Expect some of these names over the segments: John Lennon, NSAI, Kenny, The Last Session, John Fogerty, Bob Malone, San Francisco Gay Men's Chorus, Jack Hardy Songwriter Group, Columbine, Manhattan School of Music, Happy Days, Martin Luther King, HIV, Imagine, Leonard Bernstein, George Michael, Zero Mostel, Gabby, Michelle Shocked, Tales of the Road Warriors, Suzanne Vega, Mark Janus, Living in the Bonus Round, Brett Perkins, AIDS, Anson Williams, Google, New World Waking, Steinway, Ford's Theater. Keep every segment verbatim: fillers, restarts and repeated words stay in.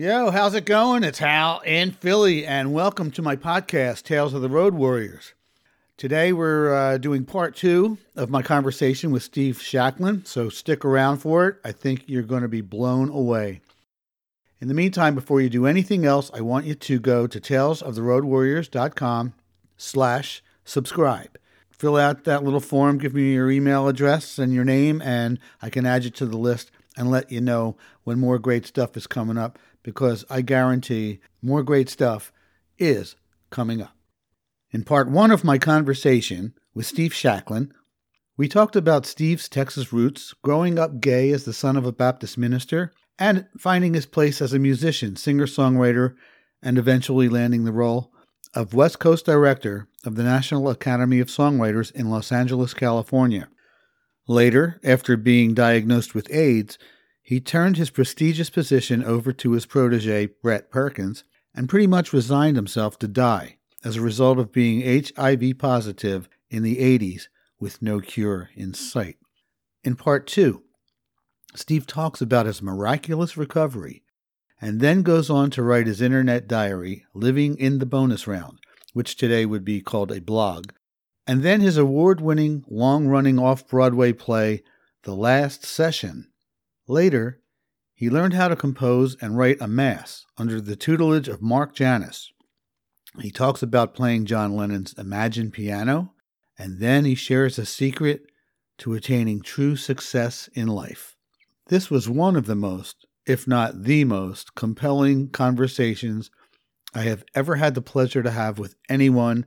Yo, how's it going? It's Hal in Philly, and welcome to my podcast, Tales of the Road Warriors. Today we're uh, doing part two of my conversation with Steve Schalchlin, so stick around for it. I think you're going to be blown away. In the meantime, before you do anything else, I want you to go to tales of the road warriors dot com slash subscribe. Fill out that little form, give me your email address and your name, and I can add you to the list and let you know when more great stuff is coming up, because I guarantee more great stuff is coming up. In part one of my conversation with Steve Schalchlin, we talked about Steve's Texas roots, growing up gay as the son of a Baptist minister, and finding his place as a musician, singer-songwriter, and eventually landing the role of West Coast Director of the National Academy of Songwriters in Los Angeles, California. Later, after being diagnosed with AIDS, he turned his prestigious position over to his protege, Brett Perkins, and pretty much resigned himself to die as a result of being H I V positive in the eighties with no cure in sight. In part two, Steve talks about his miraculous recovery and then goes on to write his internet diary, Living in the Bonus Round, which today would be called a blog, and then his award-winning, long-running off-Broadway play, The Last Session. Later, he learned how to compose and write a mass under the tutelage of Mark Janus. He talks about playing John Lennon's Imagine piano, and then he shares a secret to attaining true success in life. This was one of the most, if not the most, compelling conversations I have ever had the pleasure to have with anyone,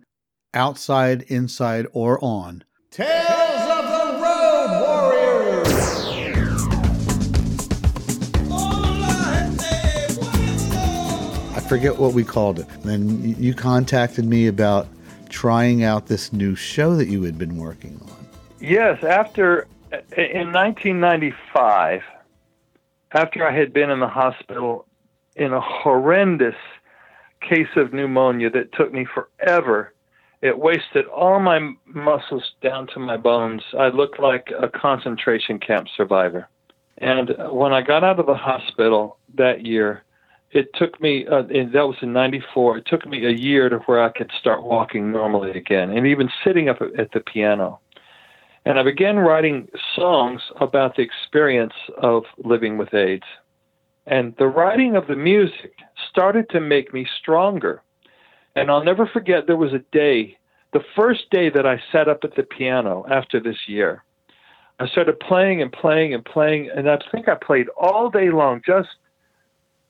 outside, inside, or on Tales of the Road Warriors! Forget what we called it. Then you contacted me about trying out this new show that you had been working on. Yes, after in nineteen ninety-five, after I had been in the hospital in a horrendous case of pneumonia that took me forever. It wasted all my muscles down to my bones. I looked like a concentration camp survivor. And when I got out of the hospital that year, It took me, uh, and that was in ninety-four, it took me a year to where I could start walking normally again and even sitting up at the piano. And I began writing songs about the experience of living with AIDS. And the writing of the music started to make me stronger. And I'll never forget, there was a day, the first day that I sat up at the piano after this year. I started playing and playing and playing, and I think I played all day long, just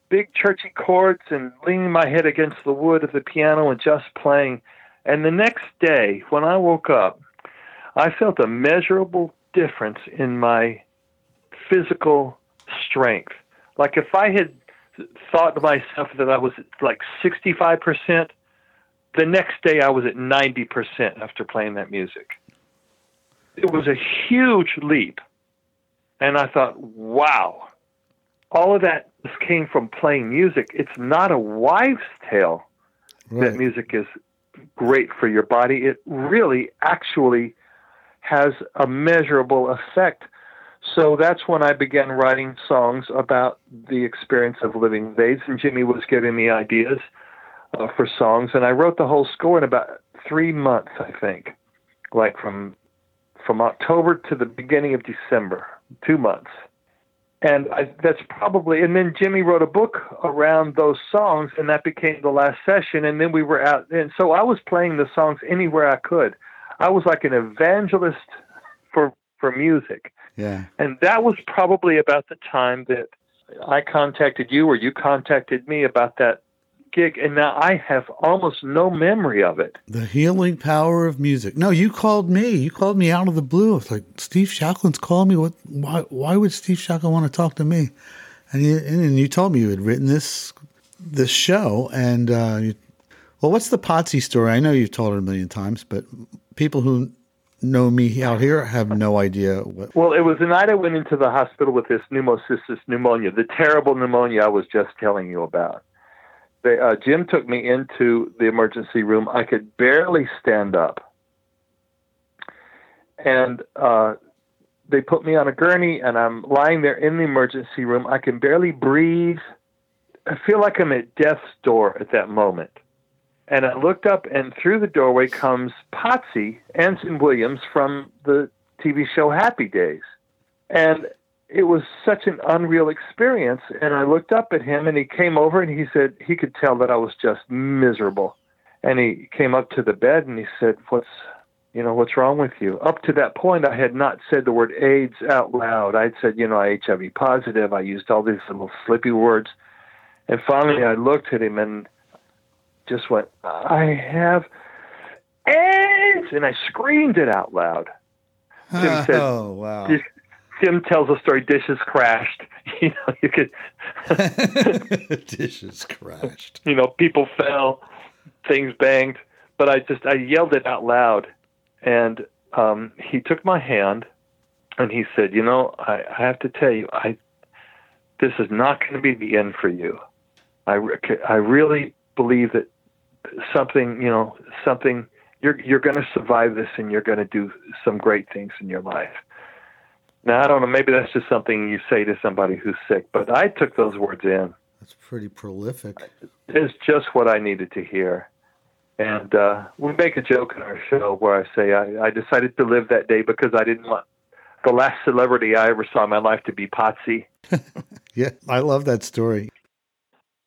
big churchy chords and leaning my head against the wood of the piano and just playing. And the next day, when I woke up, I felt a measurable difference in my physical strength. Like if I had thought to myself that I was like sixty-five percent, the next day I was at ninety percent after playing that music. It was a huge leap. And I thought, wow, all of that This came from playing music. It's not a wives' tale right. That music is great for your body. It really actually has a measurable effect. So that's when I began writing songs about the experience of living with AIDS, and Jimmy was giving me ideas uh, for songs, and I wrote the whole score in about three months, I think, like from from October to the beginning of December, two months. And I, that's probably, and then Jimmy wrote a book around those songs, and that became The Last Session, and then we were out, and so I was playing the songs anywhere I could. I was like an evangelist for for music. Yeah. And that was probably about the time that I contacted you, or you contacted me about that gig, and now I have almost no memory of it. The healing power of music. No, you called me. You called me out of the blue. It's like, Steve Schalchlin's called me. What? Why? Why would Steve Schalchlin want to talk to me? And you, and you told me you had written this this show. And uh, you, well, what's the Potsy story? I know you've told it a million times, but people who know me out here have no idea what. Well, it was the night I went into the hospital with this pneumocystis pneumonia, the terrible pneumonia I was just telling you about. They, uh, Jim took me into the emergency room. I could barely stand up. And uh, they put me on a gurney, and I'm lying there in the emergency room. I can barely breathe. I feel like I'm at death's door at that moment. And I looked up, and through the doorway comes Patsy, Anson Williams, from the T V show Happy Days. And it was such an unreal experience. And I looked up at him, and he came over, and he said he could tell that I was just miserable. And he came up to the bed, and he said, what's, you know, what's wrong with you? Up to that point, I had not said the word AIDS out loud. I'd said, you know, I H I V positive. I used all these little slippy words. And finally, I looked at him, and just went, I have AIDS, and I screamed it out loud. Tim said, oh, wow. Tim tells a story, dishes crashed. You know, you could. Dishes crashed. You know, people fell, things banged. But I just, I yelled it out loud. And um, he took my hand, and he said, you know, I, I have to tell you, I this is not going to be the end for you. I, I really believe that something, you know, something, you're you're going to survive this, and you're going to do some great things in your life. Now, I don't know, maybe that's just something you say to somebody who's sick, but I took those words in. That's pretty prolific. It's just what I needed to hear. And uh, we make a joke in our show where I say, I, I decided to live that day because I didn't want the last celebrity I ever saw in my life to be Patsy. Yeah, I love that story.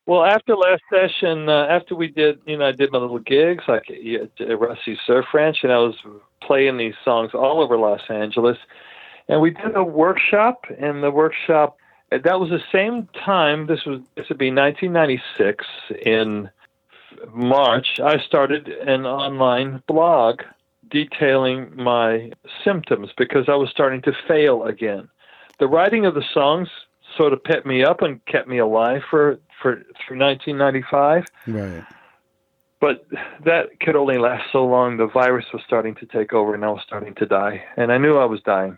Well, after last session, uh, after we did, you know, I did my little gigs like at Rusty Surf Ranch, and I was playing these songs all over Los Angeles. And we did a workshop, and the workshop, that was the same time, this was this would be nineteen ninety-six, in March, I started an online blog detailing my symptoms because I was starting to fail again. The writing of the songs sort of pepped me up and kept me alive for for through nineteen ninety-five. Right. But that could only last so long. The virus was starting to take over, and I was starting to die. And I knew I was dying.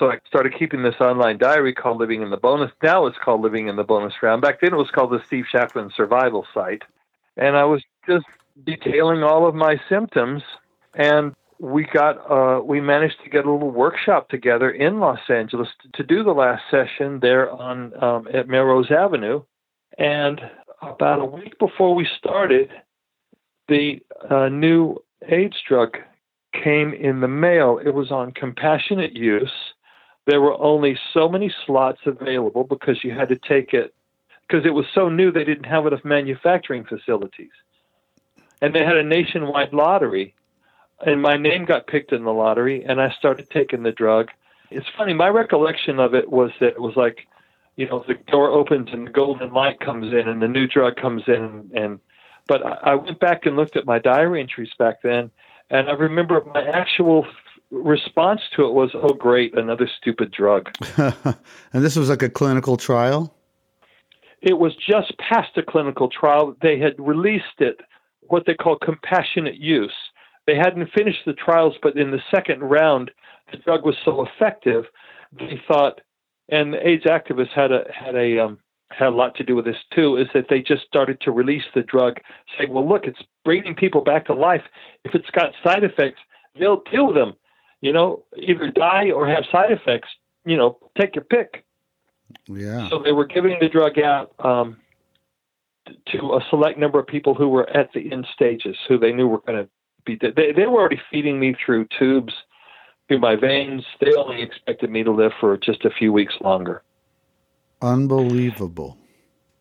So I started keeping this online diary called Living in the Bonus. Now it's called Living in the Bonus Round. Back then it was called the Steve Schalchlin Survival Site. And I was just detailing all of my symptoms. And we got, uh, we managed to get a little workshop together in Los Angeles to, to do the last session there on um, at Melrose Avenue. And about a week before we started, the uh, new AIDS drug came in the mail. It was on compassionate use. There were only so many slots available because you had to take it, because it was so new they didn't have enough manufacturing facilities. And they had a nationwide lottery. And my name got picked in the lottery, and I started taking the drug. It's funny, my recollection of it was that it was like, you know, the door opens and the golden light comes in and the new drug comes in. And But I went back and looked at my diary entries back then, and I remember my actual response to it was, oh, great, another stupid drug. And this was like a clinical trial? It was just past a clinical trial. They had released it, what they call compassionate use. They hadn't finished the trials, but in the second round, the drug was so effective, they thought, and the AIDS activists had a had a um, had a lot to do with this too, is that they just started to release the drug, saying, well, look, it's bringing people back to life. If it's got side effects, they'll kill them, you know, either die or have side effects, you know, take your pick. Yeah. So they were giving the drug out um, to a select number of people who were at the end stages, who they knew were going to be dead. They, they were already feeding me through tubes, through my veins. They only expected me to live for just a few weeks longer. Unbelievable.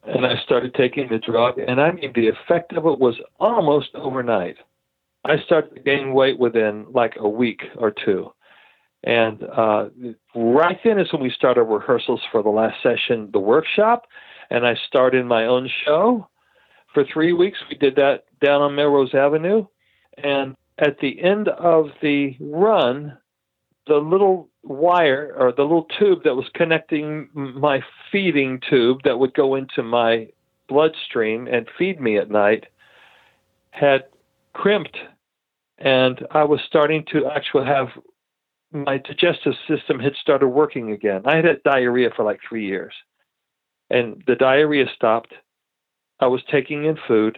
And I started taking the drug, and I mean, the effect of it was almost overnight. I started to gain weight within like a week or two. And uh, right then is when we started rehearsals for the last session, the workshop, and I started my own show for three weeks. We did that down on Melrose Avenue. And at the end of the run, the little wire or the little tube that was connecting my feeding tube that would go into my bloodstream and feed me at night had crimped. And I was starting to actually have my digestive system had started working again. I had had diarrhea for like three years, and the diarrhea stopped. I was taking in food.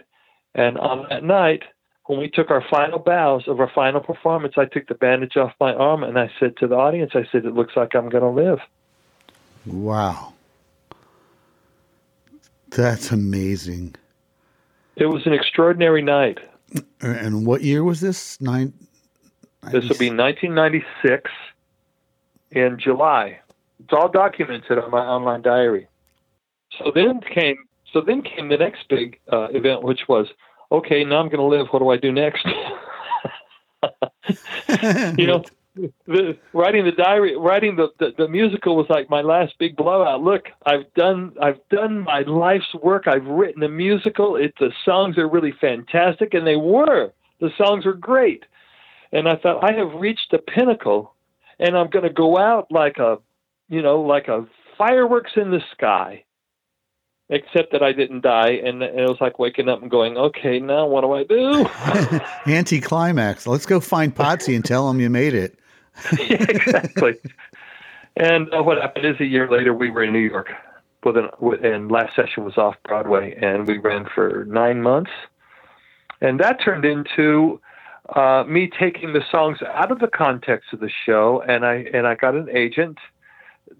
And on that night, when we took our final bows of our final performance, I took the bandage off my arm and I said to the audience, I said, it looks like I'm going to live. Wow. That's amazing. It was an extraordinary night. And what year was this? Nine. This will be nineteen ninety-six in July. It's all documented on my online diary. So then came, so then came the next big uh, event, which was, okay, now I'm going to live. What do I do next? You know, the, writing the diary, writing the, the, the musical was like my last big blowout. Look, I've done, I've done my life's work. I've written a musical. It, the songs are really fantastic. And they were, the songs were great. And I thought, I have reached the pinnacle, and I'm going to go out like a, you know, like a fireworks in the sky, except that I didn't die. And, and it was like waking up and going, okay, now what do I do? Anticlimax. Let's go find Potsy and tell him you made it. Yeah, exactly. And uh, what happened is a year later, we were in New York with an, with, and Last Session was off Broadway, and we ran for nine months. And that turned into... Uh, me taking the songs out of the context of the show, and I and I got an agent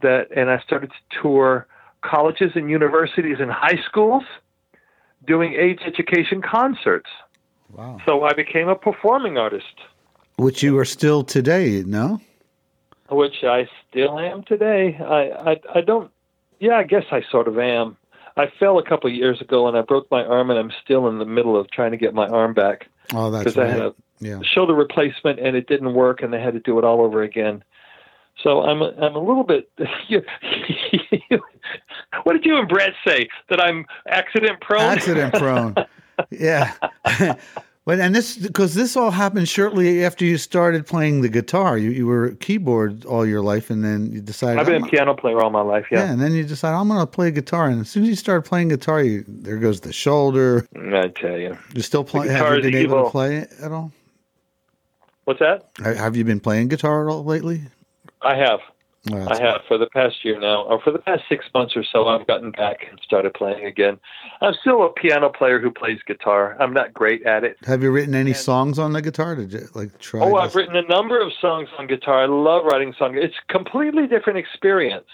that, and I started to tour colleges and universities and high schools, doing age education concerts. Wow! So I became a performing artist, which you are still today, no? Which I still am today. I I, I don't. Yeah, I guess I sort of am. I fell a couple of years ago, and I broke my arm, and I'm still in the middle of trying to get my arm back. Oh, that's right. I had a yeah. shoulder replacement, and it didn't work, and they had to do it all over again. So I'm a, I'm a little bit. You, you, what did you and Brett say, that I'm accident prone? Accident prone. Yeah. But and this because this all happened shortly after you started playing the guitar. You you were keyboard all your life, and then you decided. I've been a piano player all my life. Yeah. Yeah, and then you decide I'm going to play guitar, and as soon as you start playing guitar, you, there goes the shoulder. I tell you, you still playing. Have you been able evil. to play it at all? What's that? Have you been playing guitar at all lately? I have. Oh, I have for the past year now, or for the past six months or so, I've gotten back and started playing again. I'm still a piano player who plays guitar. I'm not great at it. Have you written any and, songs on the guitar? Did you, like try? Oh, just... I've written a number of songs on guitar. I love writing songs. It's a completely different experience.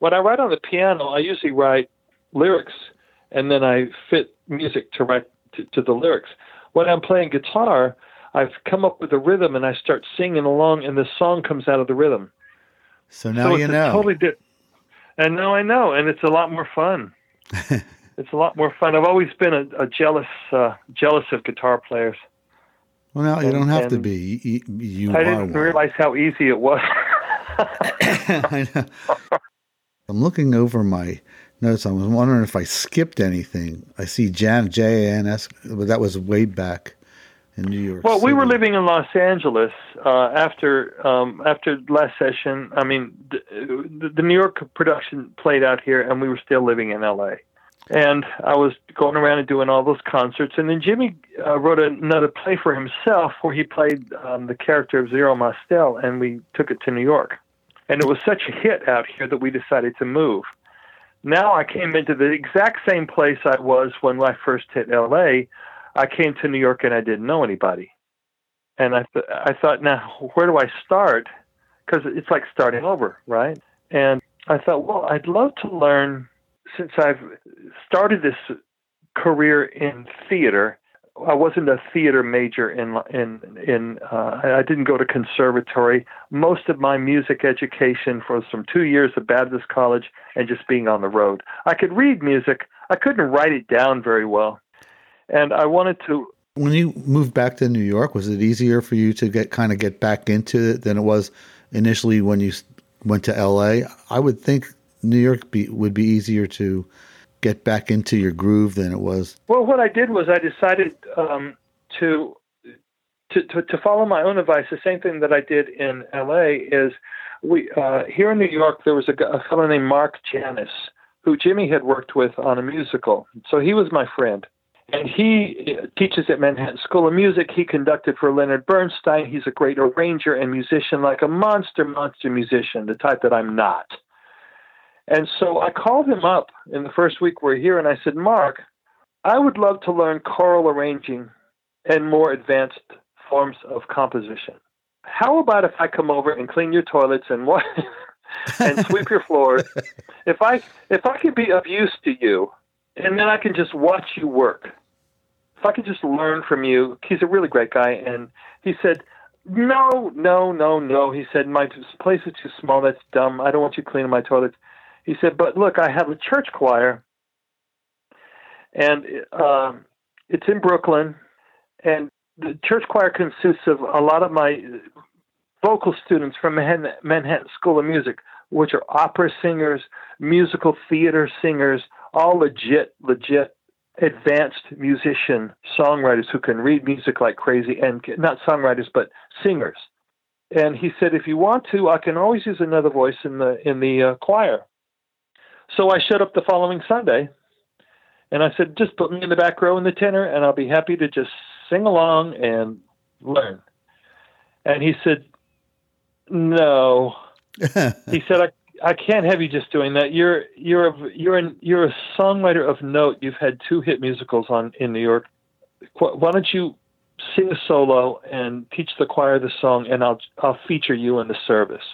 When I write on the piano, I usually write lyrics, and then I fit music to write to, to the lyrics. When I'm playing guitar, I've come up with a rhythm, and I start singing along, and the song comes out of the rhythm. So now so you know. Totally di- and now I know, and it's a lot more fun. It's a lot more fun. I've always been a, a jealous, uh, jealous of guitar players. Well, now you don't have to be. You, you I are didn't one. realize how easy it was. I know. I'm looking over my notes. I was wondering if I skipped anything. I see Jan, J A N S, but that was way back. In New York well, City. We were living in Los Angeles uh, after um, after Last Session. I mean, the, the New York production played out here, and we were still living in L A. And I was going around and doing all those concerts. And then Jimmy uh, wrote another play for himself where he played um, the character of Zero Mostel, and we took it to New York. And it was such a hit out here that we decided to move. Now I came into the exact same place I was when I first hit L A. I came to New York and I didn't know anybody. And I th- I thought, now, where do I start? Because it's like starting over, right? And I thought, well, I'd love to learn, since I've started this career in theater. I wasn't a theater major in, in, in uh, I didn't go to conservatory. Most of my music education was from two years at Baptist College and just being on the road. I could read music. I couldn't write it down very well. And I wanted to... When you moved back to New York, was it easier for you to get kind of get back into it than it was initially when you went to L A? I would think New York be, would be easier to get back into your groove than it was. Well, what I did was I decided um, to, to, to to follow my own advice. The same thing that I did in L A is we uh, here in New York, there was a, a fellow named Mark Janus, who Jimmy had worked with on a musical. So he was my friend. And he teaches at Manhattan School of Music. He conducted for Leonard Bernstein. He's a great arranger and musician, like a monster, monster musician, the type that I'm not. And so I called him up in the first week we're here, and I said, Mark, I would love to learn choral arranging and more advanced forms of composition. How about if I come over and clean your toilets and what and sweep your floors? If I if I could be of use to you, and then I can just watch you work. If I can just learn from you, he's a really great guy. And he said, no, no, no, no. He said, my place is too small. That's dumb. I don't want you cleaning my toilets. He said, but look, I have a church choir, and uh, it's in Brooklyn. And the church choir consists of a lot of my vocal students from Manhattan School of Music, which are opera singers, musical theater singers, all legit, legit advanced musician songwriters who can read music like crazy, and not songwriters, but singers. And he said, if you want to, I can always use another voice in the, in the uh, choir. So I showed up the following Sunday, and I said, just put me in the back row in the tenor, and I'll be happy to just sing along and learn. And he said, no. He said, I, I can't have you just doing that. You're you're a, you're an, you're a songwriter of note. You've had two hit musicals on in New York. Why don't you sing a solo and teach the choir the song, and I'll I'll feature you in the service.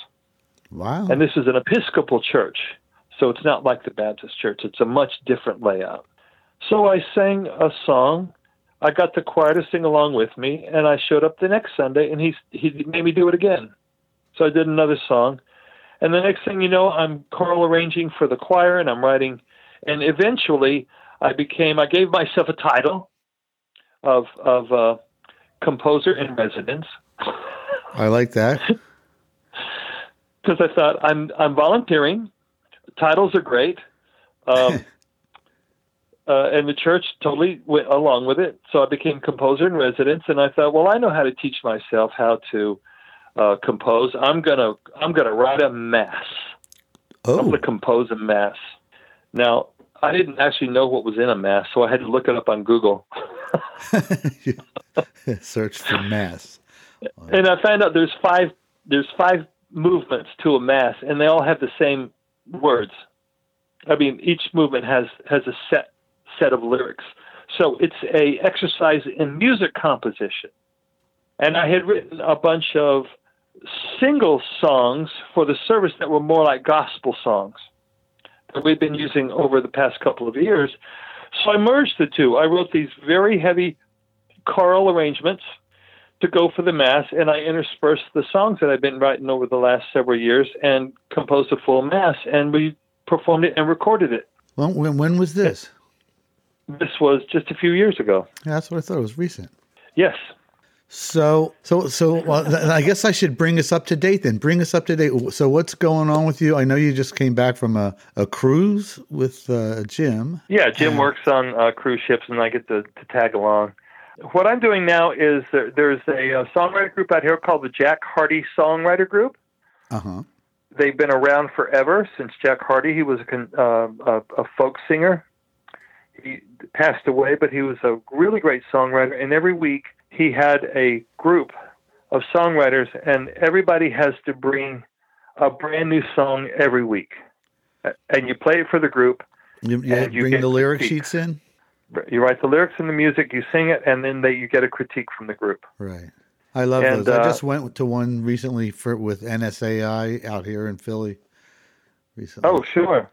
Wow! And this is an Episcopal church, so it's not like the Baptist church. It's a much different layout. So I sang a song. I got the choir to sing along with me, and I showed up the next Sunday, and he he made me do it again. So I did another song. And the next thing you know, I'm choral arranging for the choir, and I'm writing. And eventually, I became, I gave myself a title of of uh, composer in residence. I like that. Because I thought, I'm I'm volunteering. Titles are great. Um, uh, and the church totally went along with it. So I became composer in residence. And I thought, well, I know how to teach myself how to Uh, compose. I'm gonna I'm gonna write a mass. Oh. I'm gonna compose a mass. Now, I didn't actually know what was in a mass, so I had to look it up on Google. Search for mass. And I found out there's five there's five movements to a mass, and they all have the same words. I mean, each movement has has a set set of lyrics. So it's a exercise in music composition. And I had written a bunch of single songs for the service that were more like gospel songs that we've been using over the past couple of years. So I merged the two. I wrote these very heavy choral arrangements to go for the mass, and I interspersed the songs that I've been writing over the last several years and composed a full mass, and we performed it and recorded it. Well, when, when was this? This was just a few years ago. Yeah, that's what I thought. It was recent. Yes. So, so, so well, I guess I should bring us up to date then. Bring us up to date. So what's going on with you? I know you just came back from a, a cruise with uh, Jim. Yeah, Jim and... works on uh, cruise ships, and I get to, to tag along. What I'm doing now is there, there's a, a songwriter group out here called the Jack Hardy Songwriter Group. Uh-huh. They've been around forever since Jack Hardy. He was a, con, uh, a, a folk singer. He passed away, but he was a really great songwriter, and every week he had a group of songwriters, and everybody has to bring a brand new song every week. And you play it for the group. You, you, and you bring the lyric sheets in? You write the lyrics and the music, you sing it, and then they, you get a critique from the group. Right. I love and, those. Uh, I just went to one recently for, with N S A I out here in Philly. Recently. Oh, sure.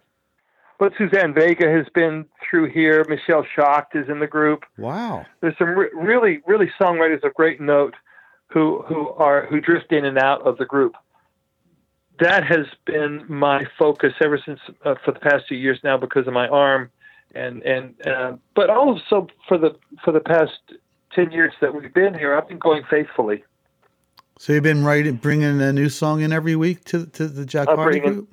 But Suzanne Vega has been through here. Michelle Shocked is in the group. Wow. There's some re- really, really songwriters of great note who who are who drift in and out of the group. That has been my focus ever since uh, for the past few years now because of my arm, and and uh, but also for the for the past ten years that we've been here, I've been going faithfully. So you've been writing, bringing a new song in every week to to the Jack Hardy group.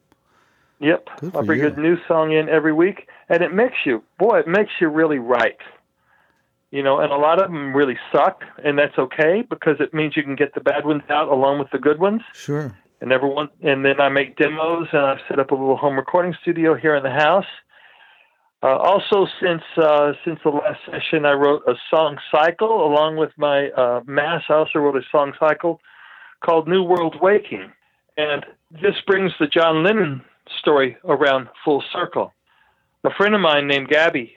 Yep, I bring you. a new song in every week, and it makes you, boy, it makes you really write. You know, and a lot of them really suck, and that's okay, because it means you can get the bad ones out along with the good ones. Sure. And everyone, and then I make demos, and I've set up a little home recording studio here in the house. Uh, also, since uh, since the last session, I wrote a song cycle along with my uh, mass. I also wrote a song cycle called New World Waking, and this brings the John Lennon story around full circle. A friend of mine named Gabby,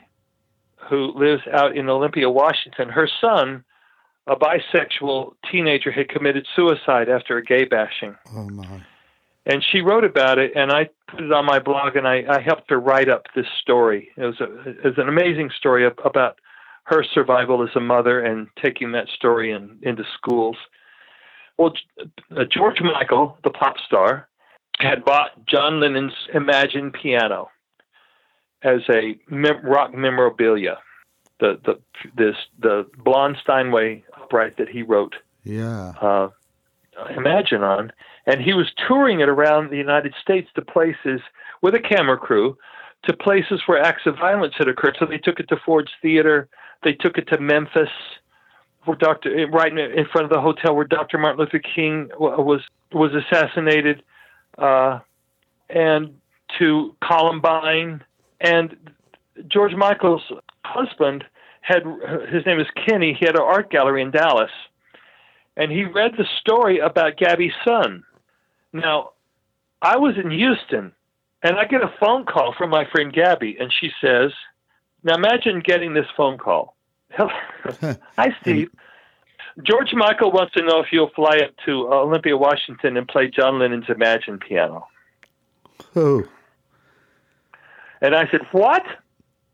who lives out in Olympia, Washington, her son, a bisexual teenager, had committed suicide after a gay bashing. Oh my! And she wrote about it, and I put it on my blog, and I, I helped her write up this story. It was, a, it was an amazing story about her survival as a mother and taking that story in, into schools. Well, uh, George Michael, the pop star, had bought John Lennon's Imagine piano as a mem- rock memorabilia, the the this the blonde Steinway upright that he wrote. Yeah. Uh, Imagine on, and he was touring it around the United States to places with a camera crew, to places where acts of violence had occurred. So they took it to Ford's Theater, they took it to Memphis, where Doctor right in front of the hotel where Doctor Martin Luther King was was assassinated, uh, and to Columbine. And George Michael's husband had, his name is Kenny, he had an art gallery in Dallas. And he read the story about Gabby's son. Now, I was in Houston, and I get a phone call from my friend Gabby, and she says, now imagine getting this phone call. Hi, Steve. George Michael wants to know if you'll fly up to Olympia, Washington, and play John Lennon's Imagine piano. Oh. And I said, what?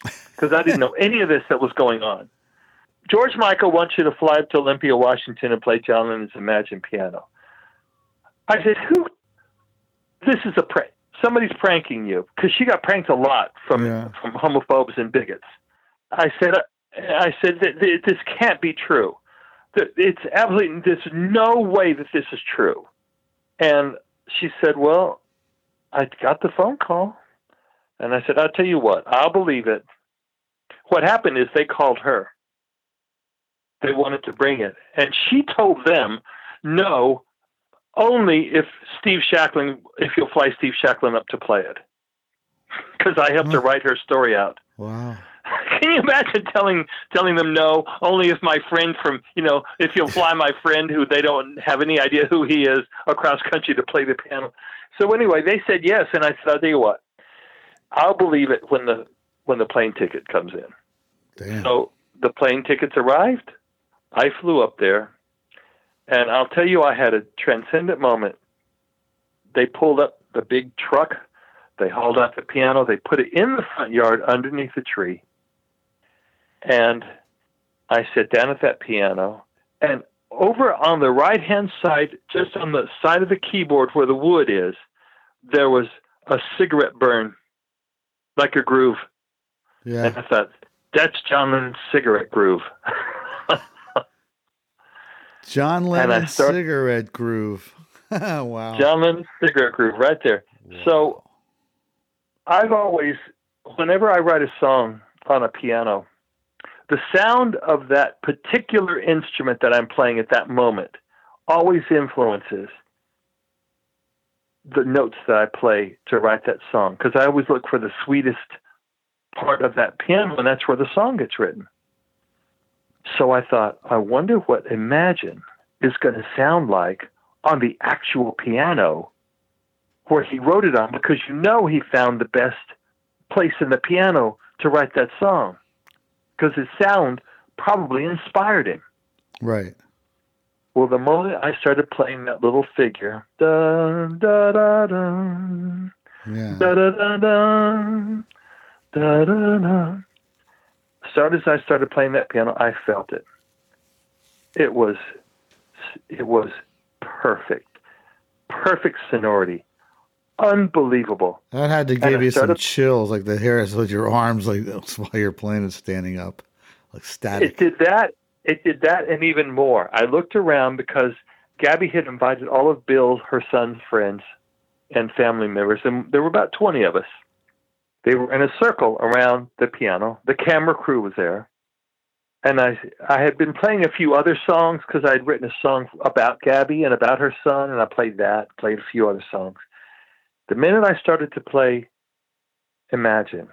Because I didn't know any of this that was going on. George Michael wants you to fly up to Olympia, Washington, and play John Lennon's Imagine piano. I said, who? This is a prank. Somebody's pranking you, because she got pranked a lot from, yeah. from homophobes and bigots. I said, I said this can't be true. It's absolutely, there's no way that this is true. And she said, well, I got the phone call. And I said, I'll tell you what, I'll believe it. What happened is they called her. They wanted to bring it. And she told them, no, only if Steve Schalchlin, if you'll fly Steve Schalchlin up to play it. Because I helped oh. her write her story out. Wow. Can you imagine telling telling them no, only if my friend from, you know, if you'll fly my friend who they don't have any idea who he is across country to play the piano. So anyway, they said yes. And I said, I'll tell you what, I'll believe it when the, when the plane ticket comes in. Damn. So the plane tickets arrived. I flew up there, and I'll tell you, I had a transcendent moment. They pulled up the big truck. They hauled out the piano. They put it in the front yard underneath the tree. And I sat down at that piano. And over on the right-hand side, just on the side of the keyboard where the wood is, there was a cigarette burn, like a groove. Yeah. And I thought, that's John Lennon's cigarette groove. John Lennon's start, cigarette groove. Wow. John Lennon's cigarette groove right there. Wow. So I've always, whenever I write a song on a piano, the sound of that particular instrument that I'm playing at that moment always influences the notes that I play to write that song, because I always look for the sweetest part of that piano, and that's where the song gets written. So I thought, I wonder what Imagine is going to sound like on the actual piano where he wrote it on, because you know he found the best place in the piano to write that song, because his sound probably inspired him. Right. Well, the moment I started playing that little figure, da da da da, yeah. da da da da, da da da. Start as I started playing that piano, I felt it. It was, it was perfect, perfect sonority, unbelievable. That had to give you started, some chills, like the hair is with your arms, like while you're playing and standing up, like static. It did that. It did that, and even more. I looked around because Gabby had invited all of Bill, her son's friends, and family members, and there were about twenty of us. They were in a circle around the piano. The camera crew was there. And I I had been playing a few other songs because I had written a song about Gabby and about her son, and I played that, played a few other songs. The minute I started to play Imagine,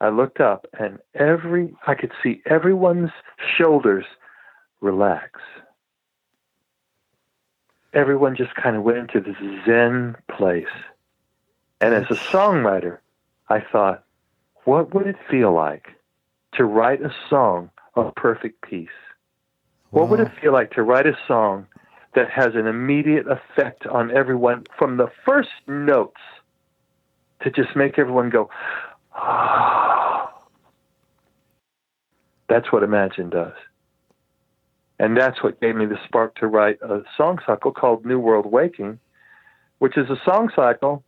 I looked up, and every I could see everyone's shoulders relax. Everyone just kind of went into this zen place. And as a songwriter, I thought, what would it feel like to write a song of perfect peace? What wow. would it feel like to write a song that has an immediate effect on everyone from the first notes to just make everyone go, oh. That's what Imagine does. And that's what gave me the spark to write a song cycle called New World Waking, which is a song cycle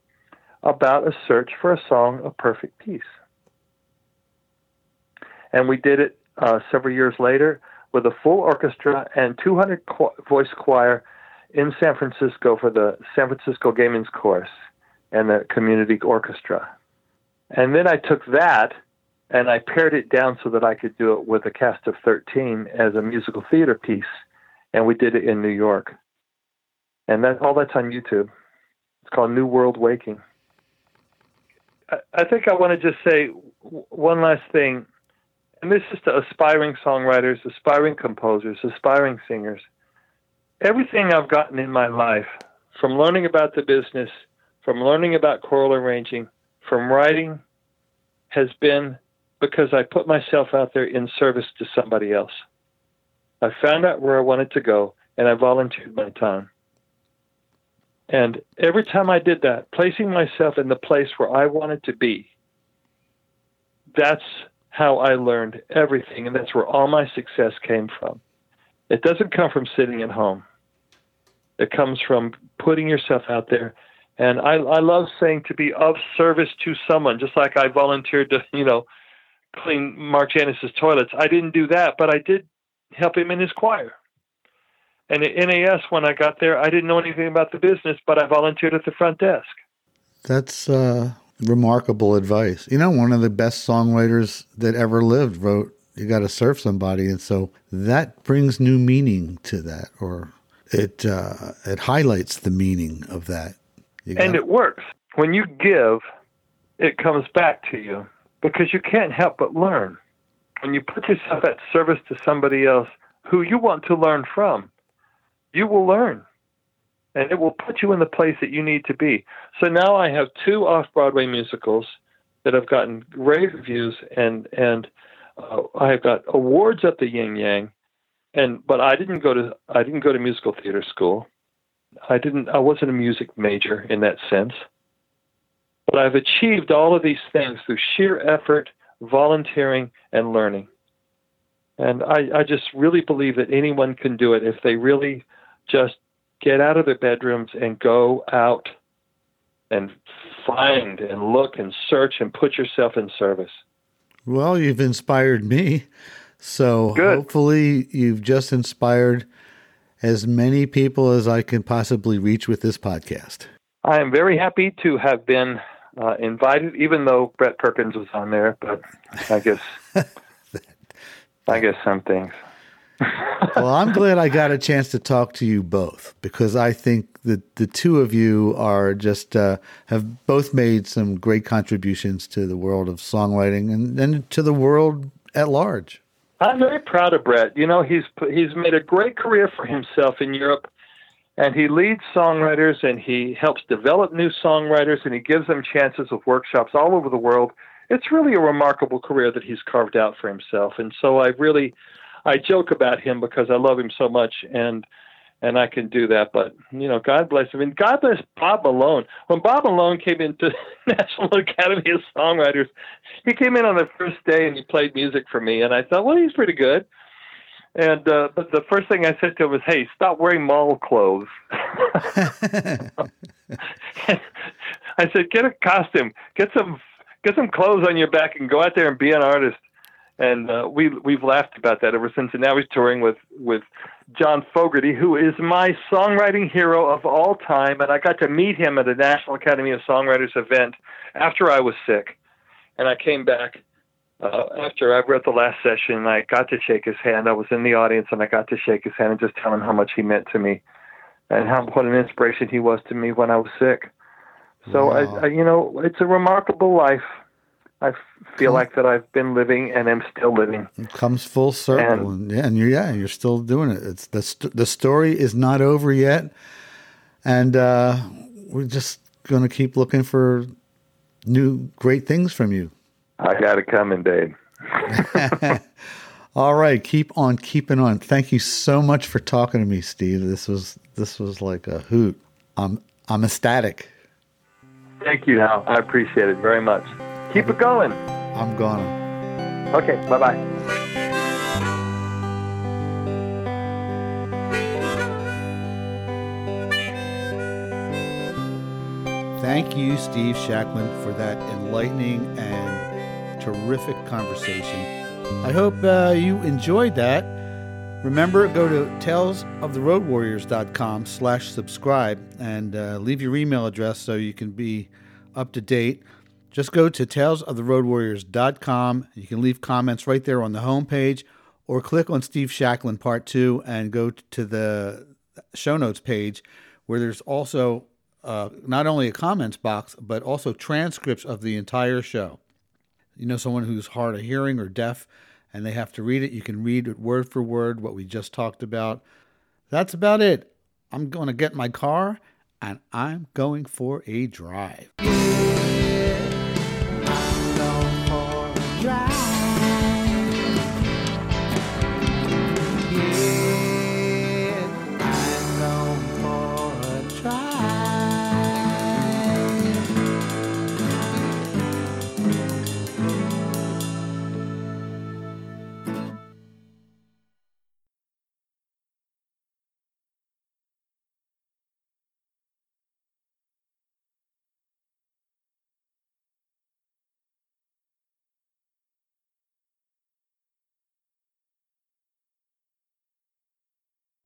about a search for a song of perfect peace. And we did it uh, several years later with a full orchestra and two hundred voice choir in San Francisco for the San Francisco Gay Men's Chorus and the community orchestra. And then I took that and I pared it down so that I could do it with a cast of thirteen as a musical theater piece. And we did it in New York. And that all that's on YouTube. It's called New World Waking. I, I think I want to just say w- one last thing. And this is to aspiring songwriters, aspiring composers, aspiring singers. Everything I've gotten in my life, from learning about the business, from learning about choral arranging, from writing, has been because I put myself out there in service to somebody else. I found out where I wanted to go, and I volunteered my time. And every time I did that, placing myself in the place where I wanted to be, that's how I learned everything, and that's where all my success came from. It doesn't come from sitting at home. It comes from putting yourself out there. And I, I love saying to be of service to someone, just like I volunteered to, you know, clean Mark Janus' toilets. I didn't do that, but I did help him in his choir. And at N A S, when I got there, I didn't know anything about the business, but I volunteered at the front desk. That's uh, remarkable advice. You know, one of the best songwriters that ever lived wrote, you got to serve somebody. And so that brings new meaning to that, or it uh, it highlights the meaning of that. And it works. When you give, it comes back to you because you can't help but learn. When you put yourself at service to somebody else who you want to learn from, you will learn. And it will put you in the place that you need to be. So now I have two off-Broadway musicals that have gotten rave reviews, and and uh, I've got awards at the Yin Yang. And but I didn't go to I didn't go to musical theater school. I didn't. I wasn't a music major in that sense, but I've achieved all of these things through sheer effort, volunteering, and learning. And I, I just really believe that anyone can do it if they really just get out of their bedrooms and go out and find and look and search and put yourself in service. Well, you've inspired me. So Good. Hopefully you've just inspired as many people as I can possibly reach with this podcast. I am very happy to have been uh, invited, even though Brett Perkins was on there, but I guess I guess some things. Well, I'm glad I got a chance to talk to you both, because I think that the two of you are just uh, have both made some great contributions to the world of songwriting and, and to the world at large. I'm very proud of Brett. You know, he's he's made a great career for himself in Europe, and he leads songwriters, and he helps develop new songwriters, and he gives them chances of workshops all over the world. It's really a remarkable career that he's carved out for himself. And so I really, I joke about him because I love him so much, and and I can do that. But, you know, God bless him. And God bless Bob Malone. When Bob Malone came into the National Academy of Songwriters, he came in on the first day and he played music for me. And I thought, well, he's pretty good. And uh, but the first thing I said to him was, hey, stop wearing mall clothes. I said, get a costume. Get some get some clothes on your back and go out there and be an artist. And uh, we, we've laughed about that ever since. And now he's touring with, with John Fogerty, who is my songwriting hero of all time. And I got to meet him at a National Academy of Songwriters event after I was sick. And I came back uh, after I wrote The Last Session, and I got to shake his hand. I was in the audience, and I got to shake his hand and just tell him how much he meant to me and how what an inspiration he was to me when I was sick. So, wow. I, I, you know, it's a remarkable life. I feel like that I've been living and am still living. It comes full circle, and, and, yeah, and you're, yeah, you're still doing it. It's the st- the story is not over yet, and uh, we're just going to keep looking for new great things from you. I got it coming, Dave. All right, keep on keeping on. Thank you so much for talking to me, Steve. This was this was like a hoot. I'm I'm ecstatic. Thank you, Hal. I appreciate it very much. Keep it going. I'm gonna. Okay, bye-bye. Thank you, Steve Schalchlin, for that enlightening and terrific conversation. I hope uh, you enjoyed that. Remember, go to talesoftheroadwarriors.com slash subscribe and uh, leave your email address so you can be up to date. Just go to tales of the road warriors dot com. You can leave comments right there on the homepage, or click on Steve Schalchlin Part two and go to the show notes page, where there's also... Uh, not only a comments box, but also transcripts of the entire show. You know, someone who's hard of hearing or deaf, and they have to read it. You can read it word for word, what we just talked about. That's about it. I'm going to get my car, and I'm going for a drive.